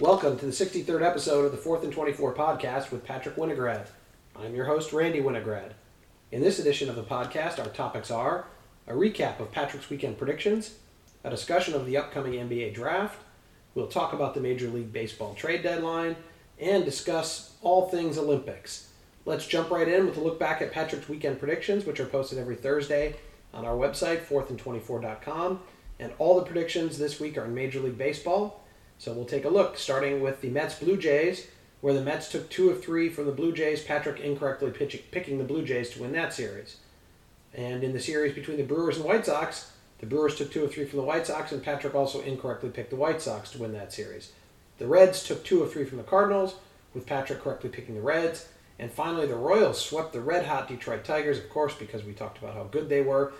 Welcome to the 63rd episode of the 4th and 24 podcast with Patrick Winograd. I'm your host, Randy Winograd. In this edition of the podcast, our topics are a recap of Patrick's weekend predictions, a discussion of the upcoming NBA draft, we'll talk about the Major League Baseball trade deadline, and discuss all things Olympics. Let's jump right in with a look back at Patrick's weekend predictions, which are posted every Thursday on our website, 4thandtwentyfour.com, and all the predictions this week are in Major League Baseball. So we'll take a look, starting with the Mets-Blue Jays, where the Mets took 2 of 3 from the Blue Jays, Patrick incorrectly picking the Blue Jays to win that series. And in the series between the Brewers and White Sox, the Brewers took 2 of 3 from the White Sox, and Patrick also incorrectly picked the White Sox to win that series. The Reds took 2 of 3 from the Cardinals, with Patrick correctly picking the Reds. And finally, the Royals swept the red-hot Detroit Tigers, of course, because we talked about how good they were.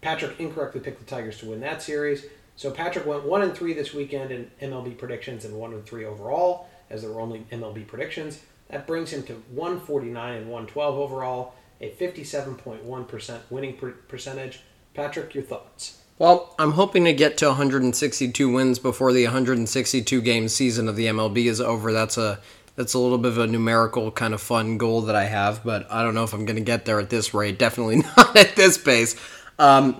Patrick incorrectly picked the Tigers to win that series. So Patrick went 1-3 this weekend in MLB predictions and 1-3 overall, as there were only MLB predictions. That brings him to 149 and 112 overall, a 57.1% winning percentage. Patrick, your thoughts? Well, I'm hoping to get to 162 wins before the 162-game season of the MLB is over. That's a little bit of a numerical kind of fun goal that I have, but I don't know if I'm going to get there at this rate. Definitely not at this pace. I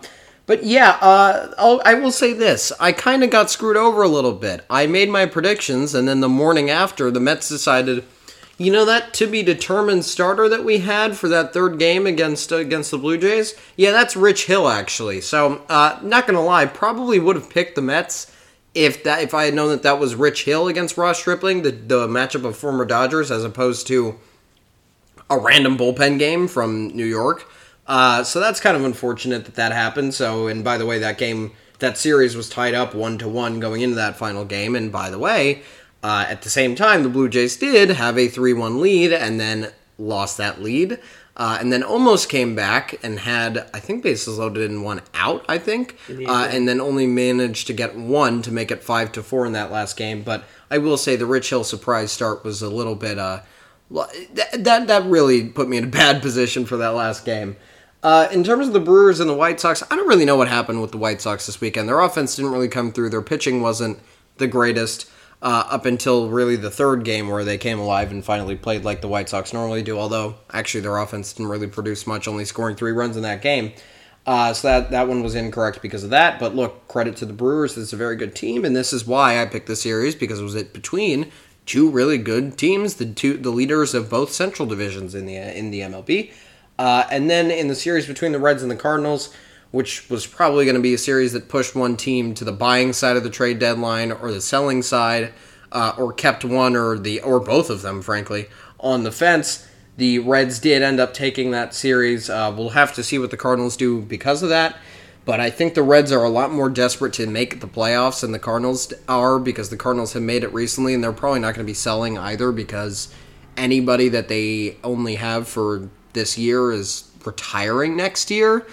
will say this. I kind of got screwed over a little bit. I made my predictions, and then the morning after, the Mets decided, you know, that to-be-determined starter that we had for that third game against the Blue Jays? Yeah, that's Rich Hill, actually. So, not going to lie, probably would have picked the Mets if I had known that was Rich Hill against Ross Stripling, the matchup of former Dodgers, as opposed to a random bullpen game from New York. So that's kind of unfortunate that happened. So, and by the way, that series was tied up 1-1 going into that final game. And by the way, at the same time, the Blue Jays did have a 3-1 lead and then lost that lead. And then almost came back and had, I think, bases loaded and one out, I think. And then only managed to get one to make it 5-4 in that last game. But I will say the Rich Hill surprise start was a little bit, that really put me in a bad position for that last game. In terms of the Brewers and the White Sox, I don't really know what happened with the White Sox this weekend. Their offense didn't really come through. Their pitching wasn't the greatest up until really the third game where they came alive and finally played like the White Sox normally do, although actually their offense didn't really produce much, only scoring 3 runs in that game. So that one was incorrect because of that. But look, credit to the Brewers. It's a very good team, and this is why I picked the series, because it was between two really good teams, the leaders of both Central divisions in the MLB. And then in the series between the Reds and the Cardinals, which was probably going to be a series that pushed one team to the buying side of the trade deadline or the selling side, or kept one or both of them, frankly, on the fence, the Reds did end up taking that series. We'll have to see what the Cardinals do because of that. But I think the Reds are a lot more desperate to make the playoffs than the Cardinals are, because the Cardinals have made it recently, and they're probably not going to be selling either, because anybody that they only have for this year is retiring next year,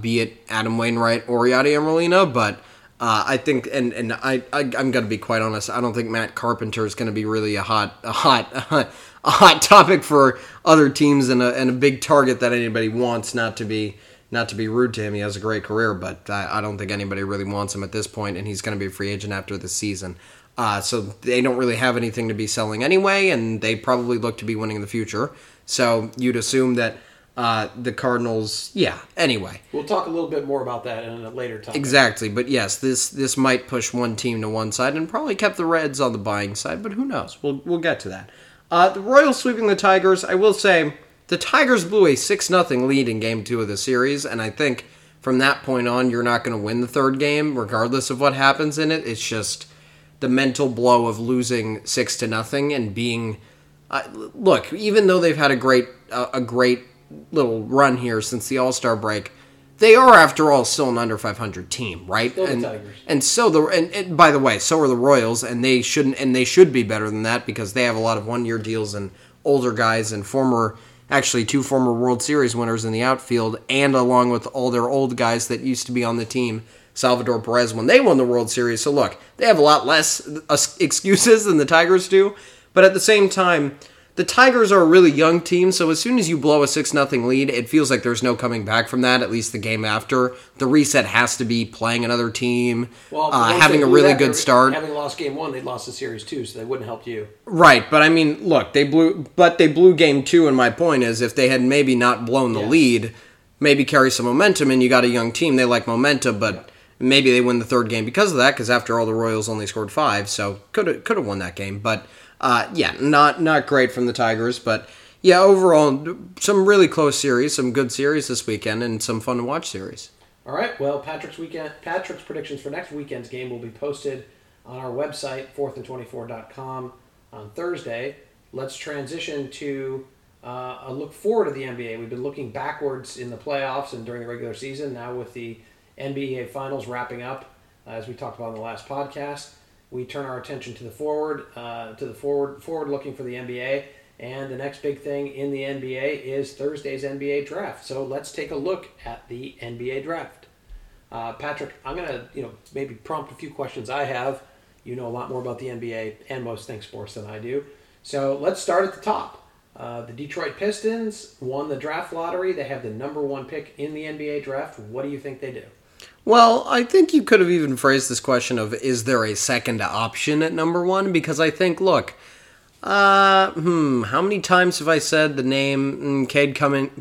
be it Adam Wainwright or Yadier Molina. But I think, I'm going to be quite honest, I don't think Matt Carpenter is going to be really a hot topic for other teams and a big target that anybody wants. Not to be rude to him, he has a great career, but I don't think anybody really wants him at this point, and he's going to be a free agent after the season. So they don't really have anything to be selling anyway, and they probably look to be winning in the future. So you'd assume that the Cardinals, anyway. We'll talk a little bit more about that in a later time. Exactly, but yes, this might push one team to one side and probably kept the Reds on the buying side, but who knows? We'll get to that. The Royals sweeping the Tigers, I will say, the Tigers blew a 6-0 lead in Game 2 of the series, and I think from that point on, you're not going to win the third game, regardless of what happens in it. It's just the mental blow of losing 6-0 and being... look, even though they've had a great little run here since the All-Star break, they are, after all, still an under 500 team, right? Still the Tigers. And so and by the way, so are the Royals, and they should be better than that, because they have a lot of one-year deals and older guys and two former World Series winners in the outfield, and along with all their old guys that used to be on the team, Salvador Perez, when they won the World Series. So look, they have a lot less excuses than the Tigers do. But at the same time, the Tigers are a really young team, so as soon as you blow a 6-0 lead, it feels like there's no coming back from that, at least the game after. The reset has to be playing another team, having a really good start. Having lost game one, they lost the series too, so they wouldn't help you. Right, but I mean, look, they blew game two, and my point is if they had maybe not blown the lead, maybe carry some momentum, and you got a young team, they like momentum, but maybe they win the third game because of that, because after all, the Royals only scored 5, so could have won that game, but... not great from the Tigers, but yeah, overall, some really close series, some good series this weekend, and some fun to watch series. All right, well, Patrick's predictions for next weekend's game will be posted on our website, 4thand24.com, on Thursday. Let's transition to a look forward to the NBA. We've been looking backwards in the playoffs and during the regular season, now with the NBA Finals wrapping up, as we talked about in the last podcast. We turn our attention to the forward looking for the NBA, and the next big thing in the NBA is Thursday's NBA draft. So let's take a look at the NBA draft. Patrick, I'm gonna maybe prompt a few questions I have. You know a lot more about the NBA and most things sports than I do. So let's start at the top. The Detroit Pistons won the draft lottery. They have the number 1 pick in the NBA draft. What do you think they do? Well, I think you could have even phrased this question of, is there a second option at number 1? Because I think, look, how many times have I said the name Cade Cunningham,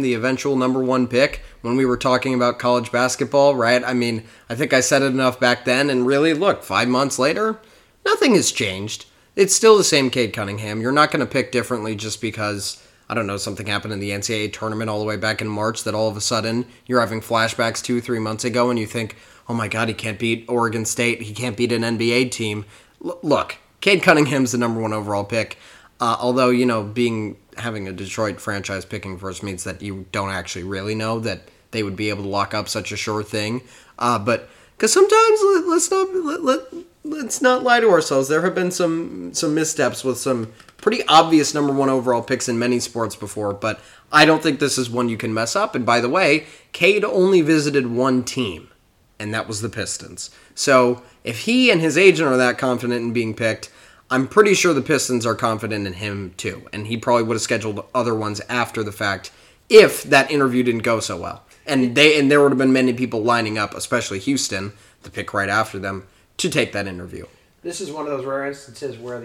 the eventual number 1 pick, when we were talking about college basketball, right? I mean, I think I said it enough back then, and really, look, 5 months later, nothing has changed. It's still the same Cade Cunningham. You're not going to pick differently just because... I don't know, something happened in the NCAA tournament all the way back in March that all of a sudden you're having flashbacks 2-3 months ago and you think, oh my God, he can't beat Oregon State. He can't beat an NBA team. Look, Cade Cunningham's the number 1 overall pick. Although, having a Detroit franchise picking first means that you don't actually really know that they would be able to lock up such a sure thing. But because sometimes let's not lie to ourselves. There have been some missteps with some pretty obvious number 1 overall picks in many sports before, but I don't think this is one you can mess up. And by the way, Cade only visited one team, and that was the Pistons. So if he and his agent are that confident in being picked, I'm pretty sure the Pistons are confident in him too. And he probably would have scheduled other ones after the fact if that interview didn't go so well. And there would have been many people lining up, especially Houston, the pick right after them, to take that interview. This is one of those rare instances where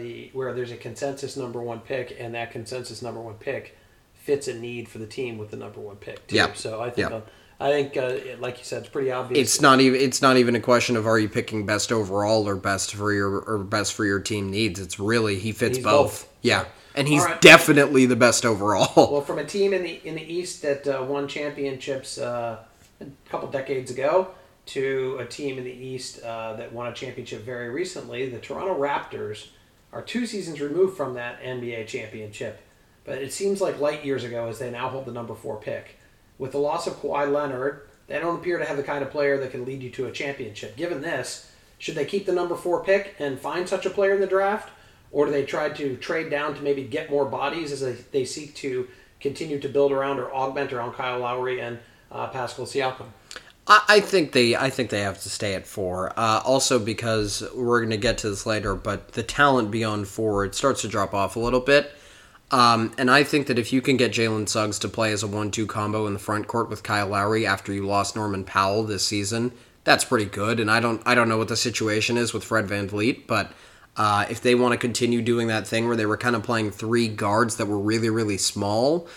there's a consensus number 1 pick, and that consensus number 1 pick fits a need for the team with the number 1 pick too. Yeah. So I think like you said, it's pretty obvious. It's not even a question of are you picking best overall or best for your team needs. It's really he fits both. Yeah. And he's definitely the best overall. Well, from a team in the East that won championships a couple decades ago, to a team in the East that won a championship very recently. The Toronto Raptors are 2 seasons removed from that NBA championship, but it seems like light years ago as they now hold the number 4 pick. With the loss of Kawhi Leonard, they don't appear to have the kind of player that can lead you to a championship. Given this, should they keep the number 4 pick and find such a player in the draft, or do they try to trade down to maybe get more bodies as they seek to continue to build around or augment around Kyle Lowry and Pascal Siakam? I think they have to stay at 4. Also because we're going to get to this later, but the talent beyond 4, it starts to drop off a little bit. And I think that if you can get Jalen Suggs to play as a 1-2 combo in the front court with Kyle Lowry after you lost Norman Powell this season, that's pretty good. And I don't know what the situation is with Fred Van Vliet, but if they want to continue doing that thing where they were kind of playing 3 guards that were really, really small,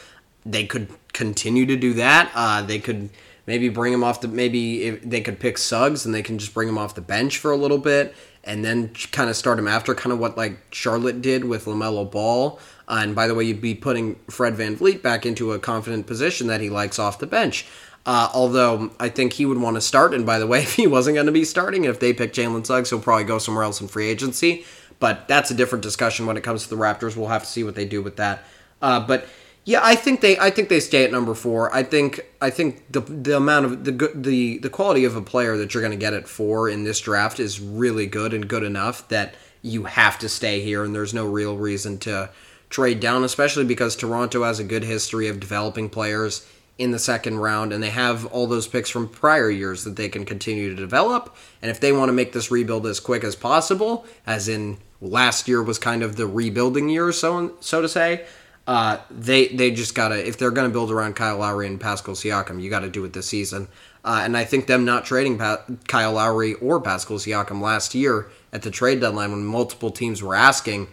they could continue to do that. They could... Maybe bring him off the. Maybe if they could pick Suggs and they can just bring him off the bench for a little bit and then kind of start him after, kind of what like Charlotte did with LaMelo Ball. And by the way, you'd be putting Fred Van Vliet back into a confident position that he likes off the bench. Although I think he would want to start. And by the way, if he wasn't going to be starting, if they pick Jalen Suggs, he'll probably go somewhere else in free agency. But that's a different discussion when it comes to the Raptors. We'll have to see what they do with that. But. Yeah, I think they stay at number 4. I think the amount of the quality of a player that you're going to get at 4 in this draft is really good and good enough that you have to stay here, and there's no real reason to trade down, especially because Toronto has a good history of developing players in the second round, and they have all those picks from prior years that they can continue to develop. And if they want to make this rebuild as quick as possible, as in last year was kind of the rebuilding year, so to say, they just got to, if they're going to build around Kyle Lowry and Pascal Siakam, you got to do it this season. And I think them not trading Kyle Lowry or Pascal Siakam last year at the trade deadline when multiple teams were asking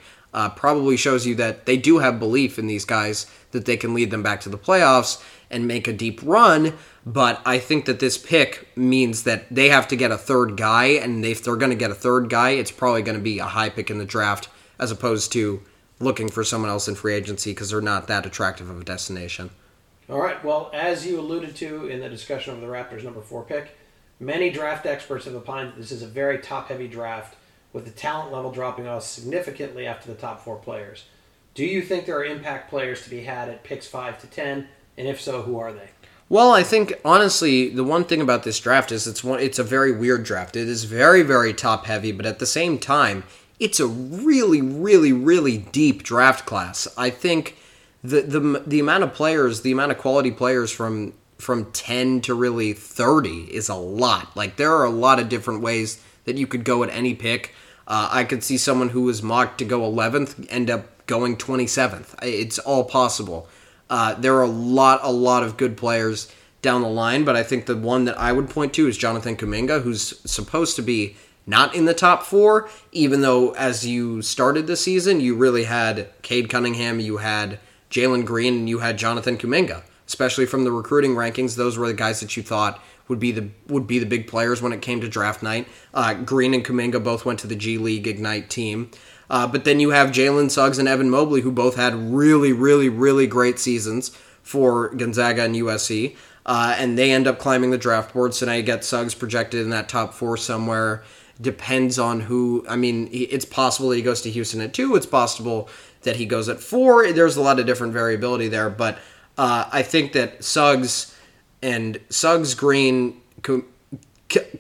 probably shows you that they do have belief in these guys, that they can lead them back to the playoffs and make a deep run. But I think that this pick means that they have to get a third guy, and if they're going to get a third guy, it's probably going to be a high pick in the draft as opposed to looking for someone else in free agency because they're not that attractive of a destination. All right, well, as you alluded to in the discussion of the Raptors' number 4 pick, many draft experts have opined that this is a very top-heavy draft with the talent level dropping off significantly after the top 4 players. Do you think there are impact players to be had at picks 5 to 10, and if so, who are they? Well, I think, honestly, the one thing about this draft is it's a very weird draft. It is very, very top-heavy, but at the same time, it's a really, really, really deep draft class. I think the amount of players, the amount of quality players from 10 to really 30 is a lot. Like, there are a lot of different ways that you could go at any pick. I could see someone who was mocked to go 11th end up going 27th. It's all possible. There are a lot of good players down the line, but I think the one that I would point to is Jonathan Kuminga, who's supposed to be not in the top 4, even though as you started the season, you really had Cade Cunningham, you had Jalen Green, and you had Jonathan Kuminga. Especially from the recruiting rankings, those were the guys that you thought would be the big players when it came to draft night. Green and Kuminga both went to the G League Ignite team. But then you have Jalen Suggs and Evan Mobley, who both had really, really, really great seasons for Gonzaga and USC. And they end up climbing the draft board, so now you get Suggs projected in that top 4 somewhere. Depends on who. I mean, it's possible that he goes to Houston at 2. It's possible that he goes at 4. There's a lot of different variability there, but I think that Suggs, Green,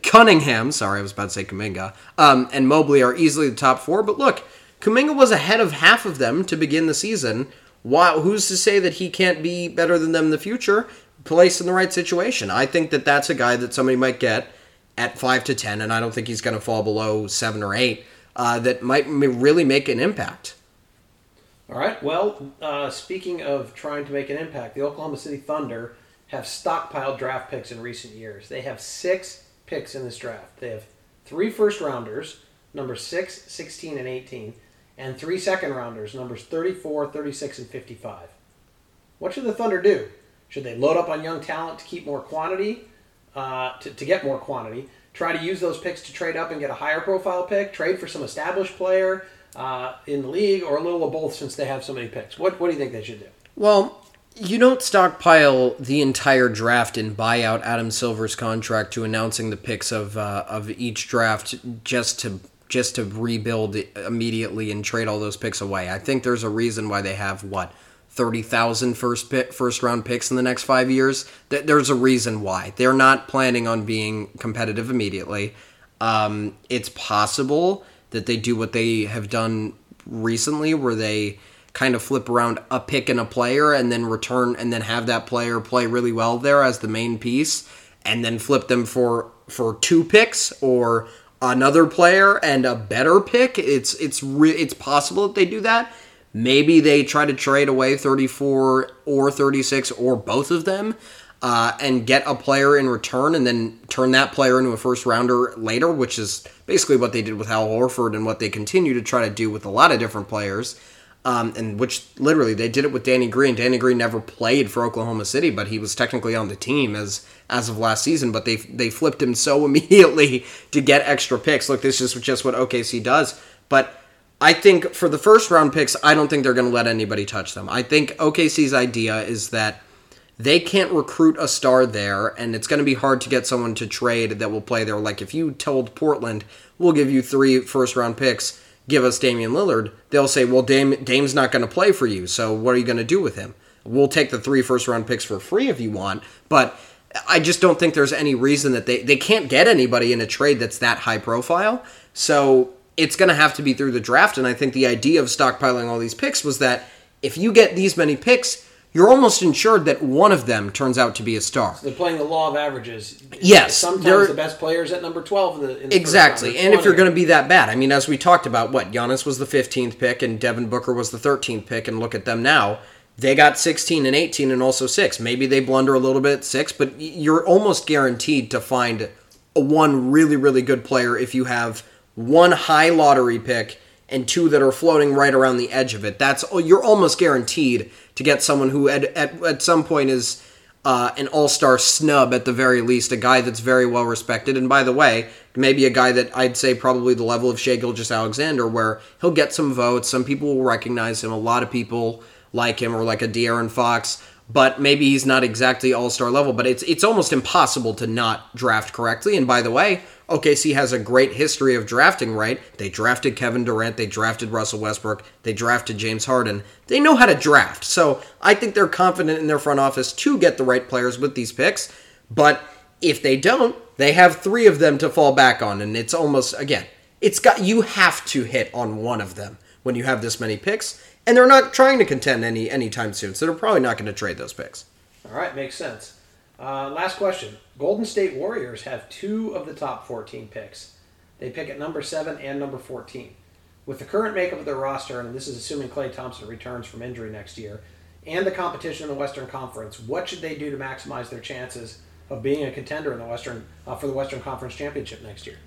Cunningham, sorry, I was about to say Kuminga, and Mobley are easily the top 4, but look, Kuminga was ahead of half of them to begin the season. Wow, who's to say that he can't be better than them in the future, placed in the right situation? I think that that's a guy that somebody might get at 5 to 10, and I don't think he's going to fall below 7 or 8, that might really make an impact. All right, well, speaking of trying to make an impact, the Oklahoma City Thunder have stockpiled draft picks in recent years. They have 6 picks in this draft. They have 3 first-rounders, numbers 6, 16, and 18, and 3 second-rounders, numbers 34, 36, and 55. What should the Thunder do? Should they load up on young talent to keep more quantity, to get more quantity, try to use those picks to trade up and get a higher-profile pick, trade for some established player in the league, or a little of both since they have so many picks? What do you think they should do? Well, you don't stockpile the entire draft and buy out Adam Silver's contract to announcing the picks of each draft just to rebuild immediately and trade all those picks away. I think there's a reason why they have, 30,000 first-round picks in the next 5 years? There's a reason why. They're not planning on being competitive immediately. It's possible that they do what they have done recently, where they kind of flip around a pick and a player and then return and then have that player play really well there as the main piece and then flip them for 2 picks or another player and a better pick. It's possible that they do that. Maybe they try to trade away 34 or 36 or both of them and get a player in return and then turn that player into a first-rounder later, which is basically what they did with Hal Horford and what they continue to try to do with a lot of different players, and which literally they did it with Danny Green. Danny Green never played for Oklahoma City, but he was technically on the team as of last season, but they flipped him so immediately to get extra picks. Look, this is just what OKC does, but I think for the first-round picks, I don't think they're going to let anybody touch them. I think OKC's idea is that they can't recruit a star there, and it's going to be hard to get someone to trade that will play there. Like, if you told Portland, we'll give you 3 first-round picks, give us Damian Lillard, they'll say, well, Dame's not going to play for you, so what are you going to do with him? We'll take the 3 first-round picks for free if you want, but I just don't think there's any reason that they can't get anybody in a trade that's that high profile, so it's going to have to be through the draft, and I think the idea of stockpiling all these picks was that if you get these many picks, you're almost ensured that one of them turns out to be a star. So they're playing the law of averages. Yes. Sometimes the best player is at number 12 in the Exactly. And if you're going to be that bad. I mean, as we talked about, Giannis was the 15th pick and Devin Booker was the 13th pick, and look at them now. They got 16 and 18 and also 6. Maybe they blunder a little bit at 6, but you're almost guaranteed to find one really, really good player if you have one high lottery pick and two that are floating right around the edge of it. You're almost guaranteed to get someone who at some point is an all-star snub at the very least, a guy that's very well respected. And by the way, maybe a guy that I'd say probably the level of Shai Gilgeous-Alexander, where he'll get some votes. Some people will recognize him. A lot of people like him, or like a De'Aaron Fox. But maybe he's not exactly all-star level. But it's almost impossible to not draft correctly. And by the way, OKC has a great history of drafting right. They drafted Kevin Durant. They drafted Russell Westbrook. They drafted James Harden. They know how to draft. So I think they're confident in their front office to get the right players with these picks. But if they don't, they have three of them to fall back on. And it's almost, again, you have to hit on one of them when you have this many picks. And they're not trying to contend anytime soon, so they're probably not going to trade those picks. All right, makes sense. Last question. Golden State Warriors have two of the top 14 picks. They pick at number 7 and number 14. With the current makeup of their roster, and this is assuming Klay Thompson returns from injury next year, and the competition in the Western Conference, what should they do to maximize their chances of being a contender in the Western for the Western Conference Championship next year?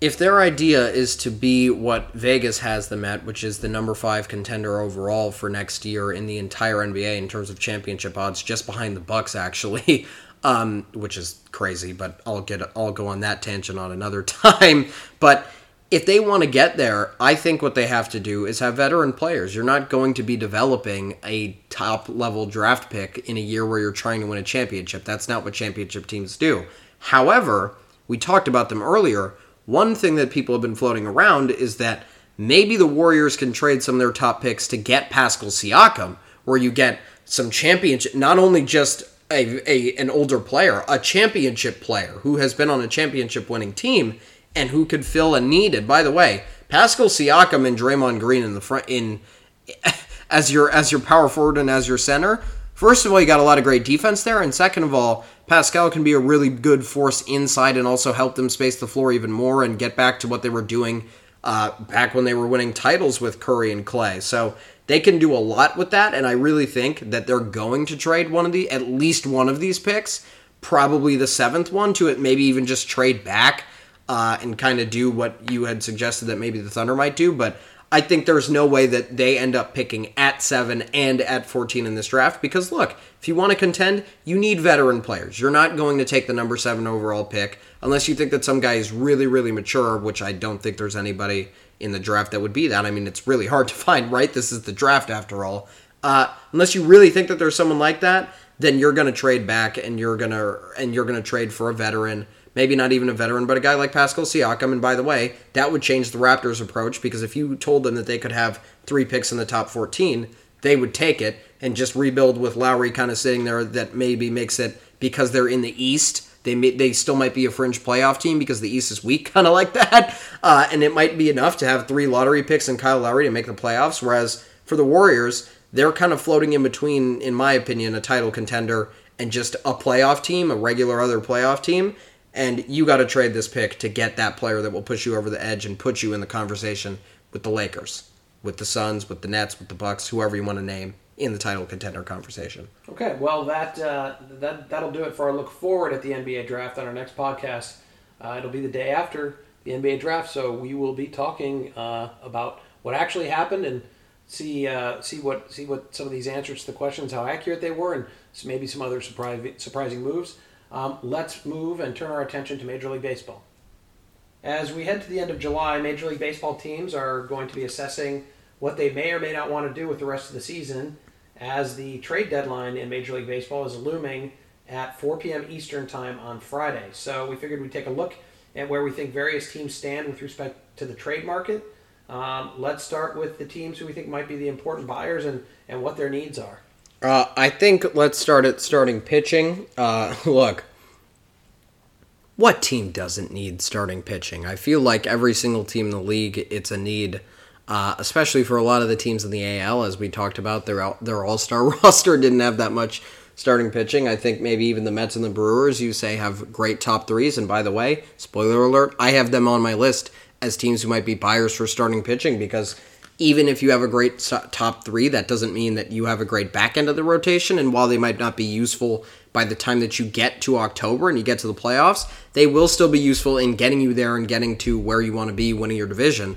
If their idea is to be what Vegas has them at, which is the number 5 contender overall for next year in the entire NBA in terms of championship odds, just behind the Bucks, actually, which is crazy, but I'll go on that tangent on another time. But if they want to get there, I think what they have to do is have veteran players. You're not going to be developing a top-level draft pick in a year where you're trying to win a championship. That's not what championship teams do. However, we talked about them earlier. One thing that people have been floating around is that maybe the Warriors can trade some of their top picks to get Pascal Siakam, where you get some championship, not only just an older player, a championship player who has been on a championship-winning team and who could fill a need. And by the way, Pascal Siakam and Draymond Green in the front, as your power forward and as your center. First of all, you got a lot of great defense there, and second of all, Pascal can be a really good force inside and also help them space the floor even more and get back to what they were doing back when they were winning titles with Curry and Klay. So they can do a lot with that, and I really think that they're going to trade at least one of these picks, probably the 7th one, to it, maybe even just trade back and kind of do what you had suggested that maybe the Thunder might do, but I think there's no way that they end up picking at 7 and at 14 in this draft because, look, if you want to contend, you need veteran players. You're not going to take the number 7 overall pick unless you think that some guy is really, really mature, which I don't think there's anybody in the draft that would be that. I mean, it's really hard to find, right? This is the draft after all. Unless you really think that there's someone like that, then you're going to trade back and you're going to trade for a veteran. Maybe not even a veteran, but a guy like Pascal Siakam. And by the way, that would change the Raptors' approach because if you told them that they could have 3 picks in the top 14, they would take it and just rebuild with Lowry kind of sitting there. That maybe makes it, because they're in the East, they still might be a fringe playoff team because the East is weak, kind of like that. And it might be enough to have 3 lottery picks and Kyle Lowry to make the playoffs. Whereas for the Warriors, they're kind of floating in between, in my opinion, a title contender and just a playoff team, a regular other playoff team. And you got to trade this pick to get that player that will push you over the edge and put you in the conversation with the Lakers, with the Suns, with the Nets, with the Bucks, whoever you want to name in the title contender conversation. Okay, well, that'll do it for our look forward at the NBA draft on our next podcast. It'll be the day after the NBA draft, so we will be talking about what actually happened and see what some of these answers to the questions, how accurate they were, and maybe some other surprising moves. Let's move and turn our attention to Major League Baseball. As we head to the end of July, Major League Baseball teams are going to be assessing what they may or may not want to do with the rest of the season, as the trade deadline in Major League Baseball is looming at 4 p.m. Eastern time on Friday. So we figured we'd take a look at where we think various teams stand with respect to the trade market. Let's start with the teams who we think might be the important buyers and what their needs are. I think let's start at starting pitching. Look, what team doesn't need starting pitching? I feel like every single team in the league, it's a need. especially for a lot of the teams in the AL. As we talked about, their all-star roster didn't have that much starting pitching. I think maybe even the Mets and the Brewers, you say, have great top threes. And by the way, spoiler alert, I have them on my list as teams who might be buyers for starting pitching, because even if you have a great top three, that doesn't mean that you have a great back end of the rotation. And while they might not be useful by the time that you get to October and you get to the playoffs, they will still be useful in getting you there and getting to where you want to be, winning your division.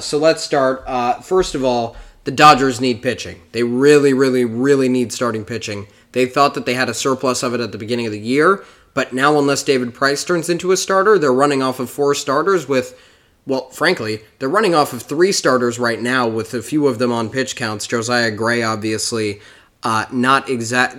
So let's start. First of all, the Dodgers need pitching. They really, really, really need starting pitching. They thought that they had a surplus of it at the beginning of the year, but now unless David Price turns into a starter, they're running off of four starters with, well, frankly, they're running off of three starters right now with a few of them on pitch counts. Josiah Gray, obviously,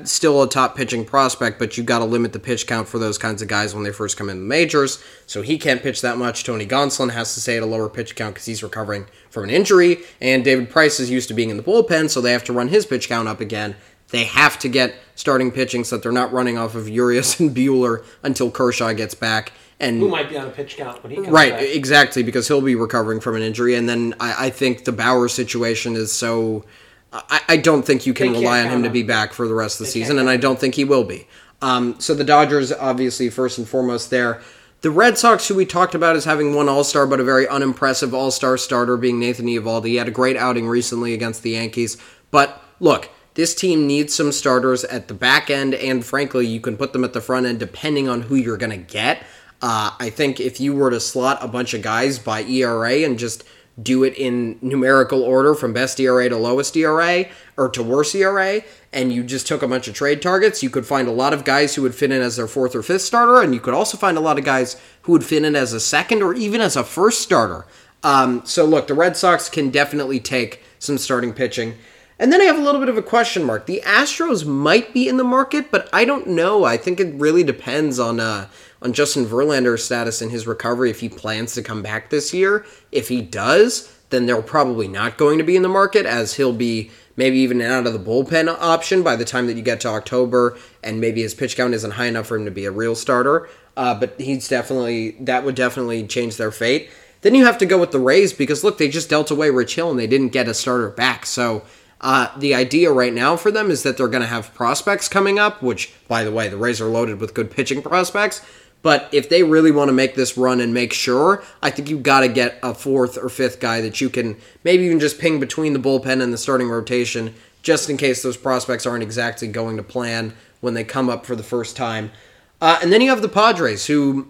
still a top pitching prospect, but you got to limit the pitch count for those kinds of guys when they first come in the majors, so he can't pitch that much. Tony Gonsolin has to stay at a lower pitch count because he's recovering from an injury, and David Price is used to being in the bullpen, so they have to run his pitch count up again. They have to get starting pitching so that they're not running off of Urias and Buehler until Kershaw gets back. And who might be on a pitch count when he comes back. Right, exactly, because he'll be recovering from an injury. And then I think the Bauer situation is so... I don't think you can rely on him to be back for the rest of the season, and I don't think he will be. So the Dodgers, obviously, first and foremost there. The Red Sox, who we talked about as having one all-star, but a very unimpressive all-star starter being Nathan Eovaldi. He had a great outing recently against the Yankees. But look... this team needs some starters at the back end, and frankly, you can put them at the front end depending on who you're going to get. I think if you were to slot a bunch of guys by ERA and just do it in numerical order from best ERA to lowest ERA, or to worst ERA, and you just took a bunch of trade targets, you could find a lot of guys who would fit in as their fourth or fifth starter, and you could also find a lot of guys who would fit in as a second or even as a first starter. So look, the Red Sox can definitely take some starting pitching. And then I have a little bit of a question mark. The Astros might be in the market, but I don't know. I think it really depends on Justin Verlander's status and his recovery. If he plans to come back this year, if he does, then they're probably not going to be in the market, as he'll be maybe even an out-of-the-bullpen option by the time that you get to October, and maybe his pitch count isn't high enough for him to be a real starter. But that would definitely change their fate. Then you have to go with the Rays because, look, they just dealt away Rich Hill and they didn't get a starter back, so... the idea right now for them is that they're going to have prospects coming up, which, by the way, the Rays are loaded with good pitching prospects. But if they really want to make this run and make sure, I think you've got to get a fourth or fifth guy that you can maybe even just ping between the bullpen and the starting rotation, just in case those prospects aren't exactly going to plan when they come up for the first time. And then you have the Padres, who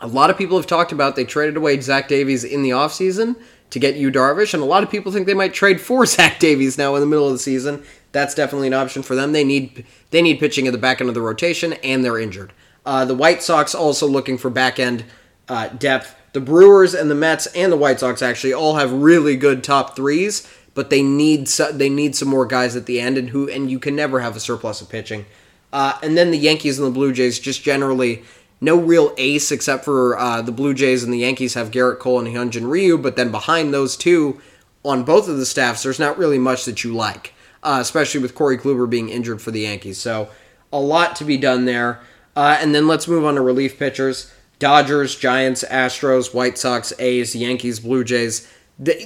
a lot of people have talked about. They traded away Zach Davies in the offseason to get Yu Darvish, and a lot of people think they might trade for Zach Davies now in the middle of the season. That's definitely an option for them. They need pitching at the back end of the rotation, and they're injured. The White Sox also looking for back end depth. The Brewers and the Mets and the White Sox actually all have really good top threes, but they need some more guys at the end, and you can never have a surplus of pitching. And then the Yankees and the Blue Jays just generally. No real ace except for the Blue Jays and the Yankees have Garrett Cole and Hyunjin Ryu, but then behind those two, on both of the staffs, there's not really much that you like, especially with Corey Kluber being injured for the Yankees. So a lot to be done there. And then let's move on to relief pitchers. Dodgers, Giants, Astros, White Sox, A's, Yankees, Blue Jays.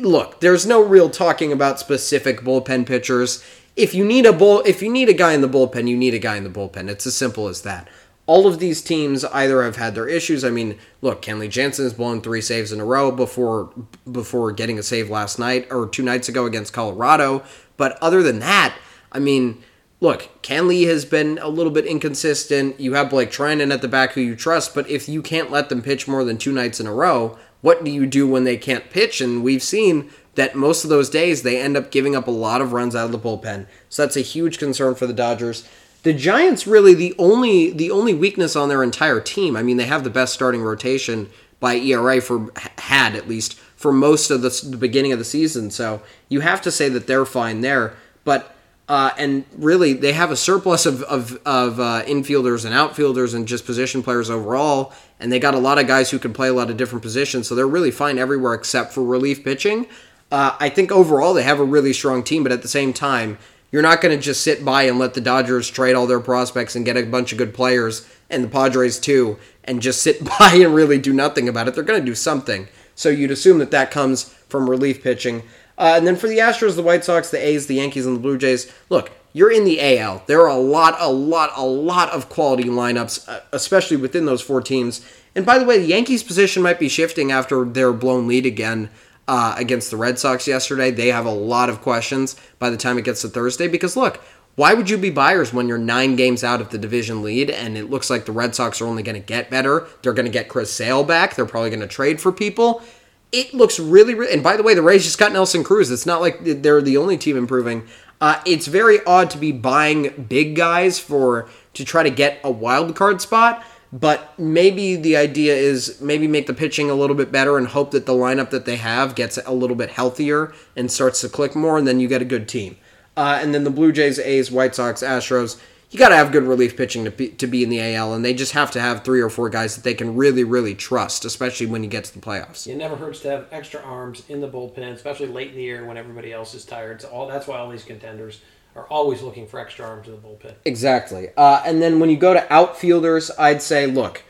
Look, there's no real talking about specific bullpen pitchers. If you need a guy in the bullpen, you need a guy in the bullpen. It's as simple as that. All of these teams either have had their issues. I mean, look, Kenley Jansen has blown 3 saves in a row before getting a save last night or 2 nights ago against Colorado. But other than that, I mean, look, Kenley has been a little bit inconsistent. You have Blake Trinan at the back who you trust, but if you can't let them pitch more than 2 nights in a row, what do you do when they can't pitch? And we've seen that most of those days they end up giving up a lot of runs out of the bullpen. So that's a huge concern for the Dodgers. The Giants, really, the only weakness on their entire team. I mean, they have the best starting rotation by ERA for most of the beginning of the season. So you have to say that they're fine there. But and really, they have a surplus of infielders and outfielders and just position players overall. And they got a lot of guys who can play a lot of different positions. So they're really fine everywhere except for relief pitching. I think overall they have a really strong team, but at the same time, you're not going to just sit by and let the Dodgers trade all their prospects and get a bunch of good players, and the Padres too, and just sit by and really do nothing about it. They're going to do something. So you'd assume that that comes from relief pitching. And then for the Astros, the White Sox, the A's, the Yankees, and the Blue Jays, look, you're in the AL. There are a lot of quality lineups, especially within those four teams. And by the way, the Yankees' position might be shifting after their blown lead again against the Red Sox yesterday. They have a lot of questions by the time it gets to Thursday because, look, why would you be buyers when you're 9 games out of the division lead and it looks like the Red Sox are only going to get better? They're going to get Chris Sale back. They're probably going to trade for people. It looks really, really... And by the way, the Rays just got Nelson Cruz. It's not like they're the only team improving. It's very odd to be buying big guys to try to get a wild card spot, but maybe the idea is maybe make the pitching a little bit better and hope that the lineup that they have gets a little bit healthier and starts to click more, and then you get a good team. And then the Blue Jays, A's, White Sox, Astros, you got to have good relief pitching to be in the AL, and they just have to have 3 or 4 guys that they can really, really trust, especially when you get to the playoffs. It never hurts to have extra arms in the bullpen, especially late in the year when everybody else is tired. That's why all these contenders are always looking for extra arms in the bullpen. Exactly. And then when you go to outfielders, I'd say, look,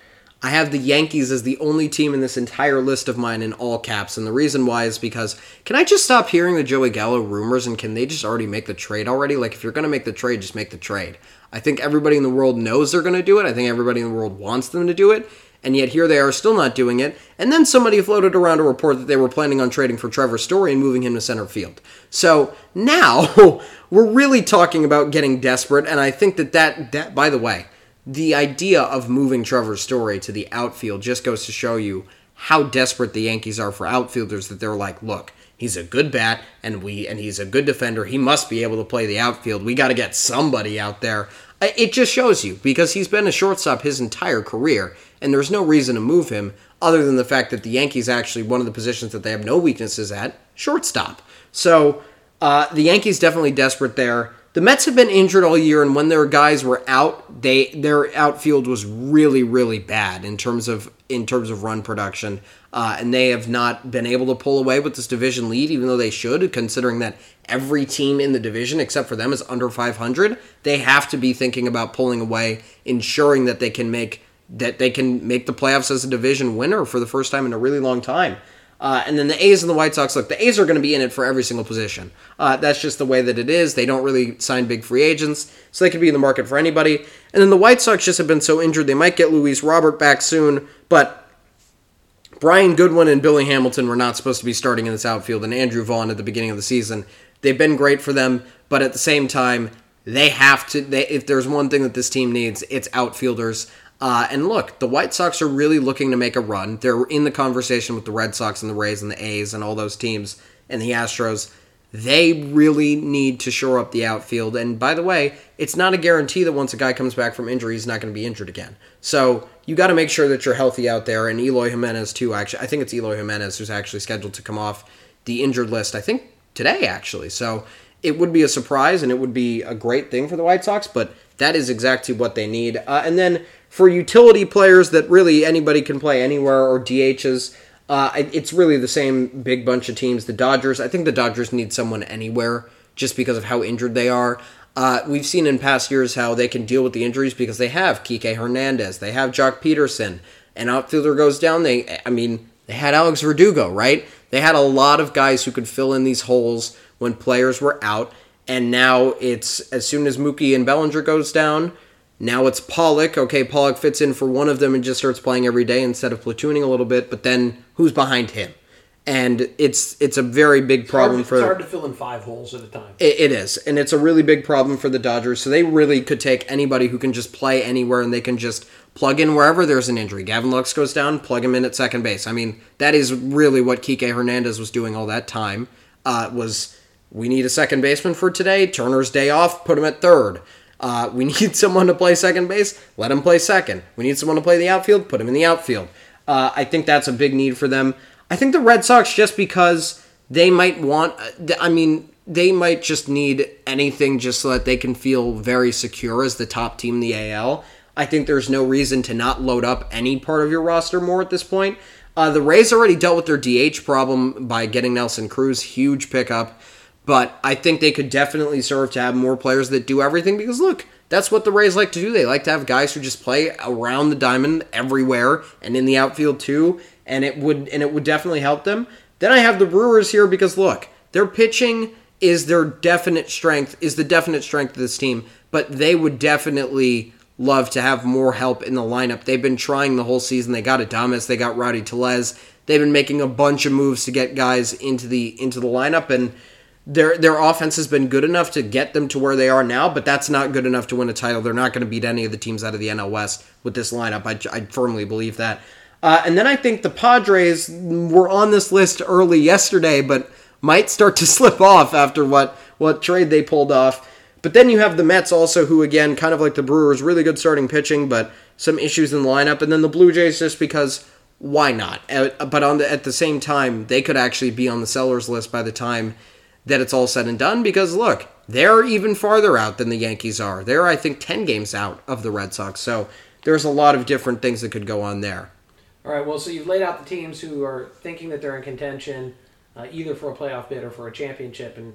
I have the Yankees as the only team in this entire list of mine in all caps, and the reason why is because can I just stop hearing the Joey Gallo rumors, and can they just already make the trade already? Like, if you're going to make the trade, just make the trade. I think everybody in the world knows they're going to do it. I think everybody in the world wants them to do it, and yet here they are still not doing it. And then somebody floated around a report that they were planning on trading for Trevor Story and moving him to center field. So now we're really talking about getting desperate, and I think that by the way, the idea of moving Trevor Story to the outfield just goes to show you how desperate the Yankees are for outfielders, that they're like, look, he's a good bat, and he's a good defender. He must be able to play the outfield. We got to get somebody out there. It just shows you, because he's been a shortstop his entire career, and there's no reason to move him other than the fact that the Yankees actually, one of the positions that they have no weaknesses at, shortstop. So the Yankees definitely desperate there. The Mets have been injured all year, and when their guys were out, their outfield was really, really bad in terms of run production, and they have not been able to pull away with this division lead, even though they should, considering that every team in the division, except for them, is under 500. They have to be thinking about pulling away, ensuring that they can make the playoffs as a division winner for the first time in a really long time. And then the A's and the White Sox, look, the A's are going to be in it for every single position. That's just the way that it is. They don't really sign big free agents, so they could be in the market for anybody. And then the White Sox just have been so injured, they might get Luis Robert back soon, but Brian Goodwin and Billy Hamilton were not supposed to be starting in this outfield, and Andrew Vaughn at the beginning of the season. They've been great for them, but at the same time, they have to. If there's one thing that this team needs, it's outfielders. And look, the White Sox are really looking to make a run. They're in the conversation with the Red Sox and the Rays and the A's and all those teams and the Astros. They really need to shore up the outfield. And by the way, it's not a guarantee that once a guy comes back from injury, he's not going to be injured again. So you got to make sure that you're healthy out there. And Eloy Jimenez, too, actually. I think it's Eloy Jimenez who's actually scheduled to come off the injured list, I think, today, actually. So it would be a surprise, and it would be a great thing for the White Sox, but that is exactly what they need. And then for utility players that really anybody can play anywhere, or DHs, it's really the same big bunch of teams. The Dodgers, I think the Dodgers need someone anywhere just because of how injured they are. We've seen in past years how they can deal with the injuries because they have Kike Hernandez, they have Jock Peterson. An outfielder goes down, they had Alex Verdugo, right? They had a lot of guys who could fill in these holes when players were out, and now it's as soon as Mookie and Bellinger goes down, now it's Pollock. Okay, Pollock fits in for one of them and just starts playing every day instead of platooning a little bit, but then who's behind him? And it's a very big problem for... It's hard to fill in 5 holes at a time. It is, and it's a really big problem for the Dodgers, so they really could take anybody who can just play anywhere, and they can just plug in wherever there's an injury. Gavin Lux goes down, plug him in at second base. I mean, that is really what Kike Hernandez was doing all that time, was... We need a second baseman for today. Turner's day off, put him at third. We need someone to play second base, let him play second. We need someone to play the outfield, put him in the outfield. I think that's a big need for them. I think the Red Sox, just because they might want, they might just need anything just so that they can feel very secure as the top team in the AL. I think there's no reason to not load up any part of your roster more at this point. The Rays already dealt with their DH problem by getting Nelson Cruz, huge pickup. But I think they could definitely serve to have more players that do everything because, look, that's what the Rays like to do. They like to have guys who just play around the diamond everywhere and in the outfield too. and it would definitely help them. Then I have the Brewers here because look, their pitching is their definite strength, is the definite strength of this team, but they would definitely love to have more help in the lineup. They've been trying the whole season. They got Adames, they got Rowdy Tellez. They've been making a bunch of moves to get guys into the lineup, and their offense has been good enough to get them to where they are now, but that's not good enough to win a title. They're not going to beat any of the teams out of the NL West with this lineup. I firmly believe that. And then I think the Padres were on this list early yesterday, but might start to slip off after what trade they pulled off. But then you have the Mets also, who, again, kind of like the Brewers, really good starting pitching, but some issues in the lineup. And then the Blue Jays, just because why not? But at the same time, they could actually be on the sellers list by the time that it's all said and done, because, look, they're even farther out than the Yankees are. They're, I think, 10 games out of the Red Sox. So there's a lot of different things that could go on there. All right, well, so you've laid out the teams who are thinking that they're in contention, either for a playoff bid or for a championship, and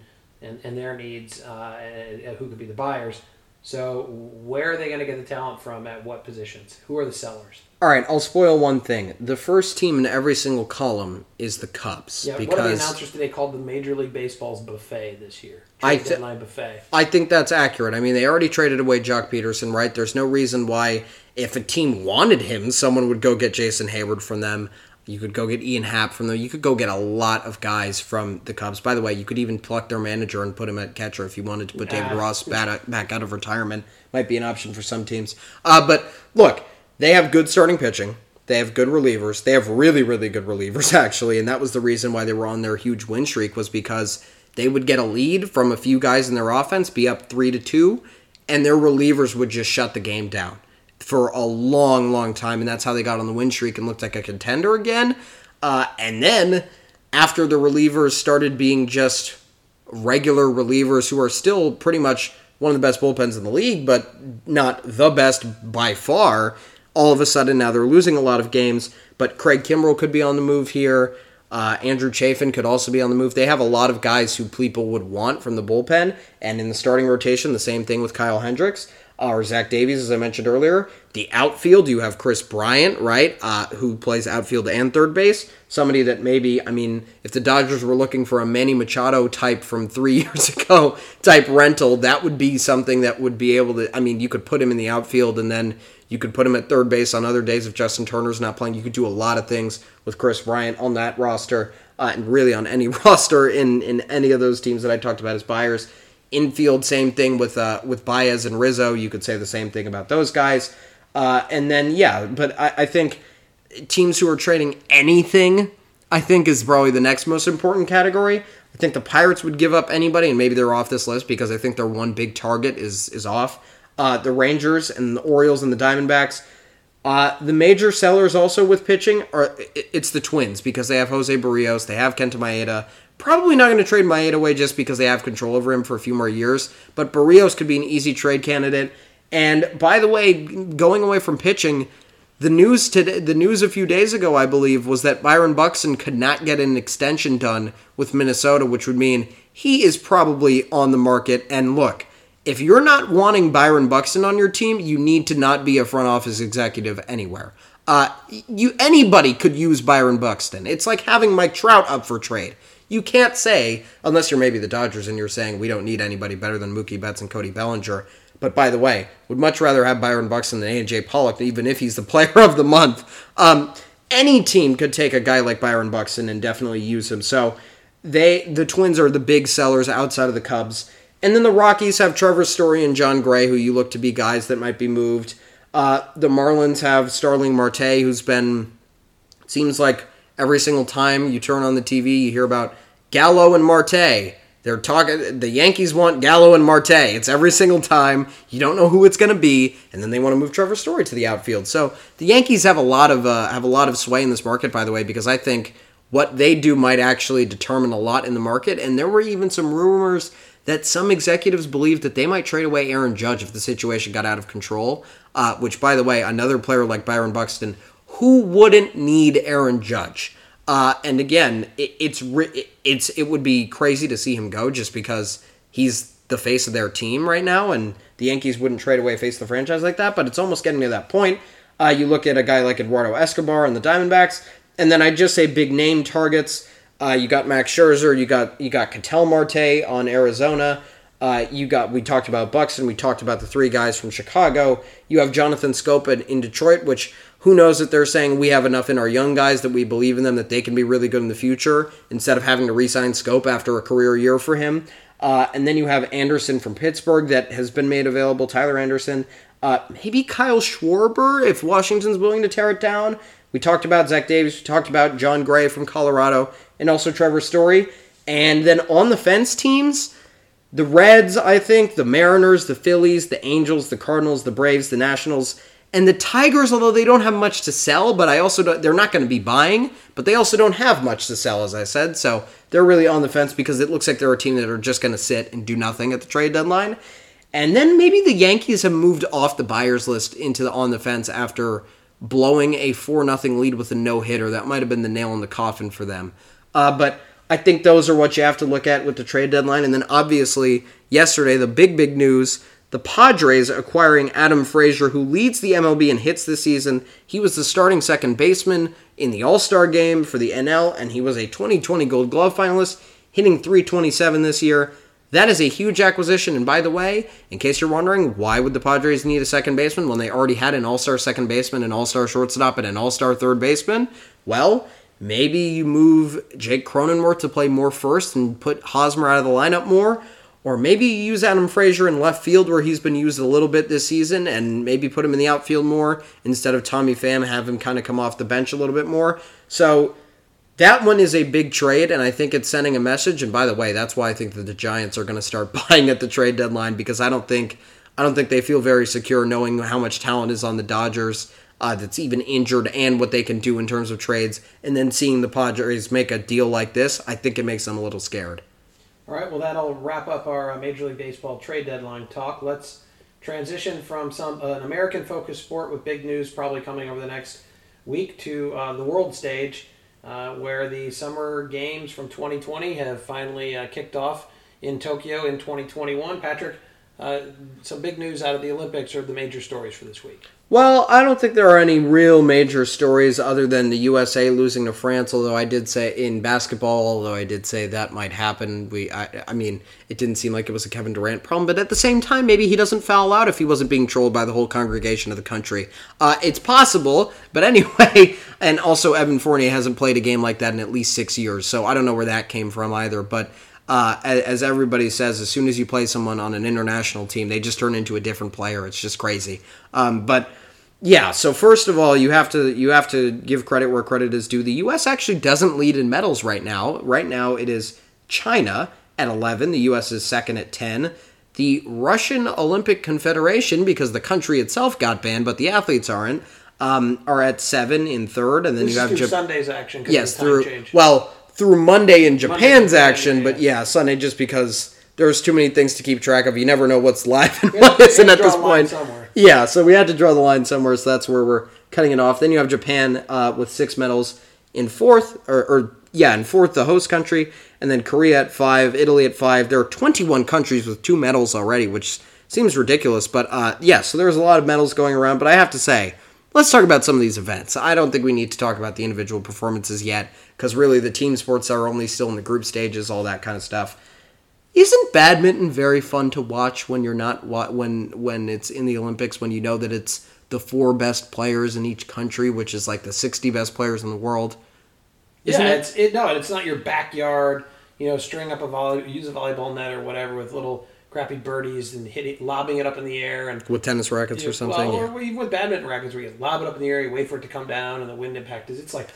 their needs, and who could be the buyers. So where are they going to get the talent from, at what positions? Who are the sellers? All right, I'll spoil one thing. The first team in every single column is the Cubs. Yeah, because one of the announcers today called the Major League Baseball's buffet this year. Deadline buffet. I think that's accurate. I mean, they already traded away Joc Peterson, right? There's no reason why, if a team wanted him, someone would go get Jason Hayward from them. You could go get Ian Happ from them. You could go get a lot of guys from the Cubs. By the way, you could even pluck their manager and put him at catcher if you wanted to put David Ross back out of retirement. Might be an option for some teams. But look, they have good starting pitching. They have good relievers. They have really, really good relievers, actually. And that was the reason why they were on their huge win streak, was because they would get a lead from a few guys in their offense, be up 3-2, and their relievers would just shut the game down for a long, long time, and that's how they got on the win streak and looked like a contender again. And then, after the relievers started being just regular relievers who are still pretty much one of the best bullpens in the league, but not the best by far, all of a sudden now they're losing a lot of games. But Craig Kimbrell could be on the move here. Andrew Chafin could also be on the move. They have a lot of guys who people would want from the bullpen, and in the starting rotation, the same thing with Kyle Hendricks. Or Zach Davies, as I mentioned earlier. The outfield, you have Chris Bryant, right, who plays outfield and third base. Somebody that maybe, I mean, if the Dodgers were looking for a Manny Machado type from 3 years ago type rental, that would be something that would be able to, I mean, you could put him in the outfield and then you could put him at third base on other days if Justin Turner's not playing. You could do a lot of things with Chris Bryant on that roster, and really on any roster in any of those teams that I talked about as buyers. Infield, same thing with Baez and Rizzo. You could say the same thing about those guys. And then, yeah, but I think teams who are trading anything, I think, is probably the next most important category. I think the Pirates would give up anybody, and maybe they're off this list because I think their one big target is off. The Rangers and the Orioles and the Diamondbacks. The major sellers also with pitching, it's the Twins, because they have Jose Barrios, they have Kenta Maeda. Probably not going to trade Maeda away just because they have control over him for a few more years, but Barrios could be an easy trade candidate. And by the way, going away from pitching, the news a few days ago, I believe, was that Byron Buxton could not get an extension done with Minnesota, which would mean he is probably on the market. And look, if you're not wanting Byron Buxton on your team, you need to not be a front office executive anywhere. Anybody could use Byron Buxton. It's like having Mike Trout up for trade. You can't say, unless you're maybe the Dodgers and you're saying we don't need anybody better than Mookie Betts and Cody Bellinger. But by the way, would much rather have Byron Buxton than A.J. Pollock, even if he's the player of the month. Any team could take a guy like Byron Buxton and definitely use him. So the Twins are the big sellers outside of the Cubs. And then the Rockies have Trevor Story and John Gray, who you look to be guys that might be moved. The Marlins have Starling Marte, who's been, seems like every single time you turn on the TV, you hear about Gallo and Marte. They're talking, the Yankees want Gallo and Marte. It's every single time. You don't know who it's going to be, and then they want to move Trevor Story to the outfield. So the Yankees have a lot of sway in this market, by the way, because I think what they do might actually determine a lot in the market. And there were even some rumors that some executives believe that they might trade away Aaron Judge if the situation got out of control, which, by the way, another player like Byron Buxton, who wouldn't need Aaron Judge? And again, it would be crazy to see him go just because he's the face of their team right now, and the Yankees wouldn't trade away face of the franchise like that, but it's almost getting to that point. You look at a guy like Eduardo Escobar and the Diamondbacks. And then I'd just say big name targets. You got Max Scherzer. You got Ketel Marte on Arizona. We talked about Buxton. We talked about the three guys from Chicago. You have Jonathan Scope in Detroit, which who knows that they're saying we have enough in our young guys that we believe in them that they can be really good in the future instead of having to re-sign Scope after a career year for him. And then you have Anderson from Pittsburgh that has been made available, Tyler Anderson. Maybe Kyle Schwarber if Washington's willing to tear it down. We talked about Zach Davies. We talked about John Gray from Colorado and also Trevor Story. And then on the fence teams, the Reds, I think, the Mariners, the Phillies, the Angels, the Cardinals, the Braves, the Nationals, and the Tigers, although they don't have much to sell, but they're not going to be buying, but they also don't have much to sell, as I said. So they're really on the fence because it looks like they're a team that are just going to sit and do nothing at the trade deadline. And then maybe the Yankees have moved off the buyer's list into the on the fence after blowing a 4-0 lead with a no-hitter. That might have been the nail in the coffin for them. But I think those are what you have to look at with the trade deadline. And then obviously yesterday, the big news, the Padres acquiring Adam Frazier, who leads the MLB in hits this season. He was the starting second baseman in the All-Star game for the NL, and he was a 2020 Gold Glove finalist, hitting .327 this year. That is a huge acquisition. And by the way, in case you're wondering, why would the Padres need a second baseman when they already had an all-star second baseman, an all-star shortstop, and an all-star third baseman? Well, maybe you move Jake Cronenworth to play more first and put Hosmer out of the lineup more. Or maybe you use Adam Frazier in left field where he's been used a little bit this season and maybe put him in the outfield more instead of Tommy Pham, have him kind of come off the bench a little bit more. So that one is a big trade, and I think it's sending a message. And by the way, that's why I think that the Giants are going to start buying at the trade deadline, because I don't think they feel very secure knowing how much talent is on the Dodgers that's even injured and what they can do in terms of trades. And then seeing the Padres make a deal like this, I think it makes them a little scared. All right, well, that'll wrap up our Major League Baseball trade deadline talk. Let's transition from an American-focused sport with big news probably coming over the next week to the world stage. Where the summer games from 2020 have finally kicked off in Tokyo in 2021. Patrick, some big news out of the Olympics or the major stories for this week? Well, I don't think there are any real major stories other than the USA losing to France, although I did say in basketball, that might happen. I mean, it didn't seem like it was a Kevin Durant problem, but at the same time, maybe he doesn't foul out if he wasn't being trolled by the whole congregation of the country. It's possible, but anyway, and also Evan Fournier hasn't played a game like that in at least 6 years, so I don't know where that came from either, but as everybody says, as soon as you play someone on an international team, they just turn into a different player. It's just crazy. But yeah, so first of all, you have to give credit where credit is due. The U.S. actually doesn't lead in medals right now. Right now it is China at 11. The U.S. is second at 10. The Russian Olympic Confederation, because the country itself got banned, but the athletes aren't, are at 7 in third. And then this you have through Sunday's action. Yes, through Monday in Japan's action, but yeah, Sunday, just because there's too many things to keep track of. You never know what's live and what isn't at this point. Yeah, so we had to draw the line somewhere, so that's where we're cutting it off. Then you have Japan with 6 medals in fourth, in fourth, the host country, and then Korea at 5, Italy at 5. There are 21 countries with 2 medals already, which seems ridiculous, but so there's a lot of medals going around, but I have to say, let's talk about some of these events. I don't think we need to talk about the individual performances yet, because really the team sports are only still in the group stages, all that kind of stuff. Isn't badminton very fun to watch when you're not when it's in the Olympics, when you know that it's the 4 best players in each country, which is like the 60 best players in the world? It's not your backyard. You know, string up use a volleyball net or whatever with little crappy birdies and lobbing it up in the air. And with tennis rackets or something. Well, or even with badminton rackets where you lob it up in the air, you wait for it to come down, and the wind impact is, it's like,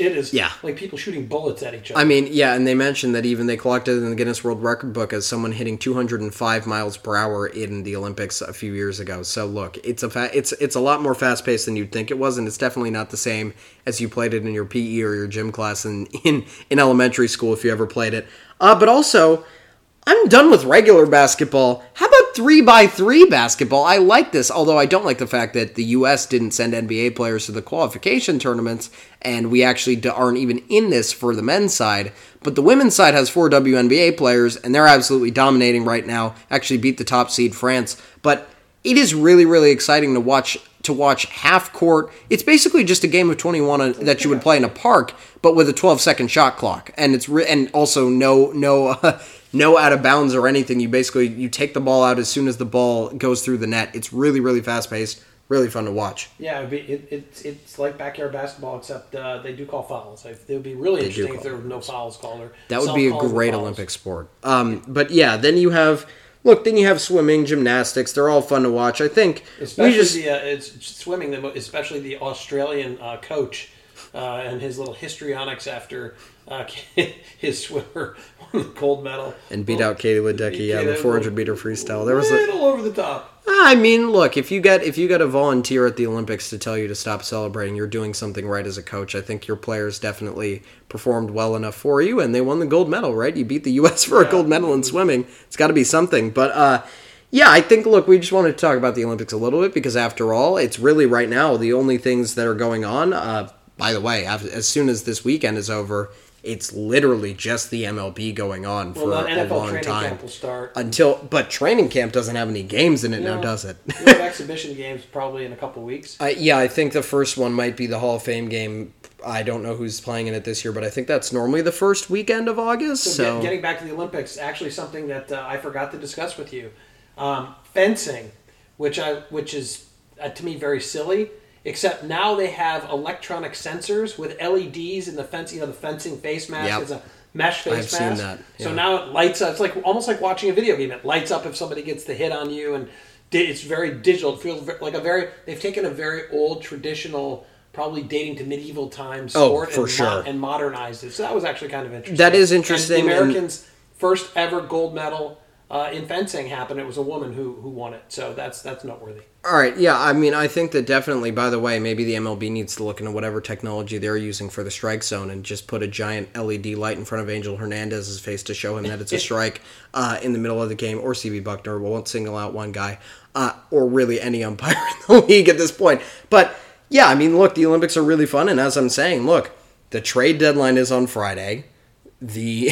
it is like people shooting bullets at each other. I mean, yeah, and they mentioned that even they clocked it in the Guinness World Record book as someone hitting 205 miles per hour in the Olympics a few years ago. So look, it's a lot more fast-paced than you'd think it was, and it's definitely not the same as you played it in your PE or your gym class and in elementary school if you ever played it. But also, I'm done with regular basketball. How about 3x3 basketball? I like this, although I don't like the fact that the U.S. didn't send NBA players to the qualification tournaments, and we actually aren't even in this for the men's side. But the women's side has 4 WNBA players, and they're absolutely dominating right now. Actually beat the top seed, France. But it is really, really exciting to watch to watch half court. It's basically just a game of 21 that you would play in a park, but with a 12-second shot clock, and it's and also no out of bounds or anything. You basically take the ball out as soon as the ball goes through the net. It's really, really fast paced, really fun to watch. Yeah, it's like backyard basketball, except they do call fouls. It would be really interesting if there were no fouls called. That would be a great Olympic sport. But yeah, then you have. Look, then you have swimming, gymnastics. They're all fun to watch. I think especially it's swimming, especially the Australian coach and his little histrionics after his swimmer won the gold medal and beat out Katie Ledecky on the 400 meter freestyle. There was a little over the top. I mean, look, if you get a volunteer at the Olympics to tell you to stop celebrating, you're doing something right as a coach. I think your players definitely performed well enough for you, and they won the gold medal, right? You beat the U.S. for a gold medal in swimming. It's got to be something. But, yeah, I think, look, we just wanted to talk about the Olympics a little bit because, after all, it's really right now the only things that are going on. By the way, as soon as this weekend is over, it's literally just the MLB going on for a long time. Training camp will start. But training camp doesn't have any games in it now, does it? We have exhibition games probably in a couple weeks. Yeah, I think the first one might be the Hall of Fame game. I don't know who's playing in it this year, but I think that's normally the first weekend of August. So. Getting back to the Olympics, actually something that I forgot to discuss with you. Fencing, which is, to me, very silly. Except now they have electronic sensors with LEDs in the fence. You know, the fencing face mask is a mesh face mask. I've seen that. Yeah. So now it lights up. It's like almost like watching a video game. It lights up if somebody gets the hit on you, and it's very digital. It feels like they've taken a very old traditional, probably dating to medieval times sport and modernized it. So that was actually kind of interesting. That is interesting. And the Americans' first ever gold medal in fencing happened. It was a woman who won it. So that's noteworthy. All right, yeah, I mean, I think that definitely, by the way, maybe the MLB needs to look into whatever technology they're using for the strike zone and just put a giant LED light in front of Angel Hernandez's face to show him that it's a strike in the middle of the game, or CB Buckner. We won't single out one guy, or really any umpire in the league at this point. But, yeah, I mean, look, the Olympics are really fun, and as I'm saying, look, the trade deadline is on Friday. The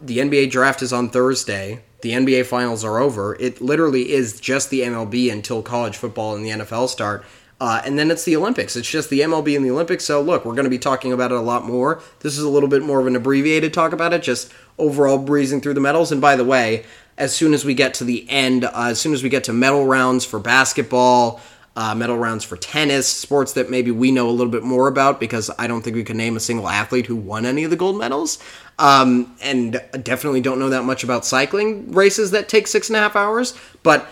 NBA draft is on Thursday. The NBA Finals are over. It literally is just the MLB until college football and the NFL start. And then it's the Olympics. It's just the MLB and the Olympics. So, look, we're going to be talking about it a lot more. This is a little bit more of an abbreviated talk about it, just overall breezing through the medals. And, by the way, as soon as we get to the end, as soon as we get to medal rounds for basketball, medal rounds for tennis, sports that maybe we know a little bit more about because I don't think we can name a single athlete who won any of the gold medals. And definitely don't know that much about cycling races that take 6.5 hours. But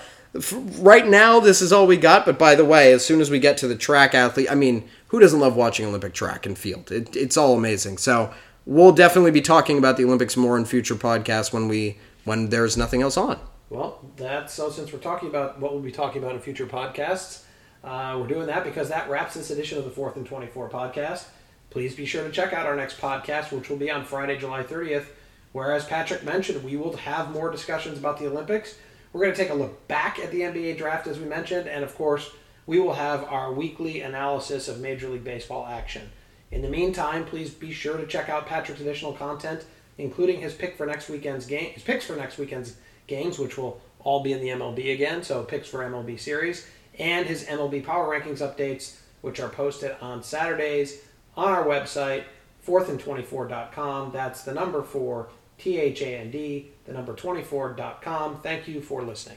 right now, this is all we got. But by the way, as soon as we get to the track athlete, I mean, who doesn't love watching Olympic track and field? It's all amazing. So we'll definitely be talking about the Olympics more in future podcasts when there's nothing else on. Well, so since we're talking about what we'll be talking about in future podcasts, we're doing that because that wraps this edition of the 4th and 24 podcast. Please be sure to check out our next podcast, which will be on Friday, July 30th, where, as Patrick mentioned, we will have more discussions about the Olympics. We're going to take a look back at the NBA draft, as we mentioned, and, of course, we will have our weekly analysis of Major League Baseball action. In the meantime, please be sure to check out Patrick's additional content, including his picks for next weekend's games, which will all be in the MLB again, so picks for MLB series, and his MLB Power Rankings updates, which are posted on Saturdays, on our website, 4thandtwentyfour.com. That's the number 4, THAND, the number 24.com. Thank you for listening.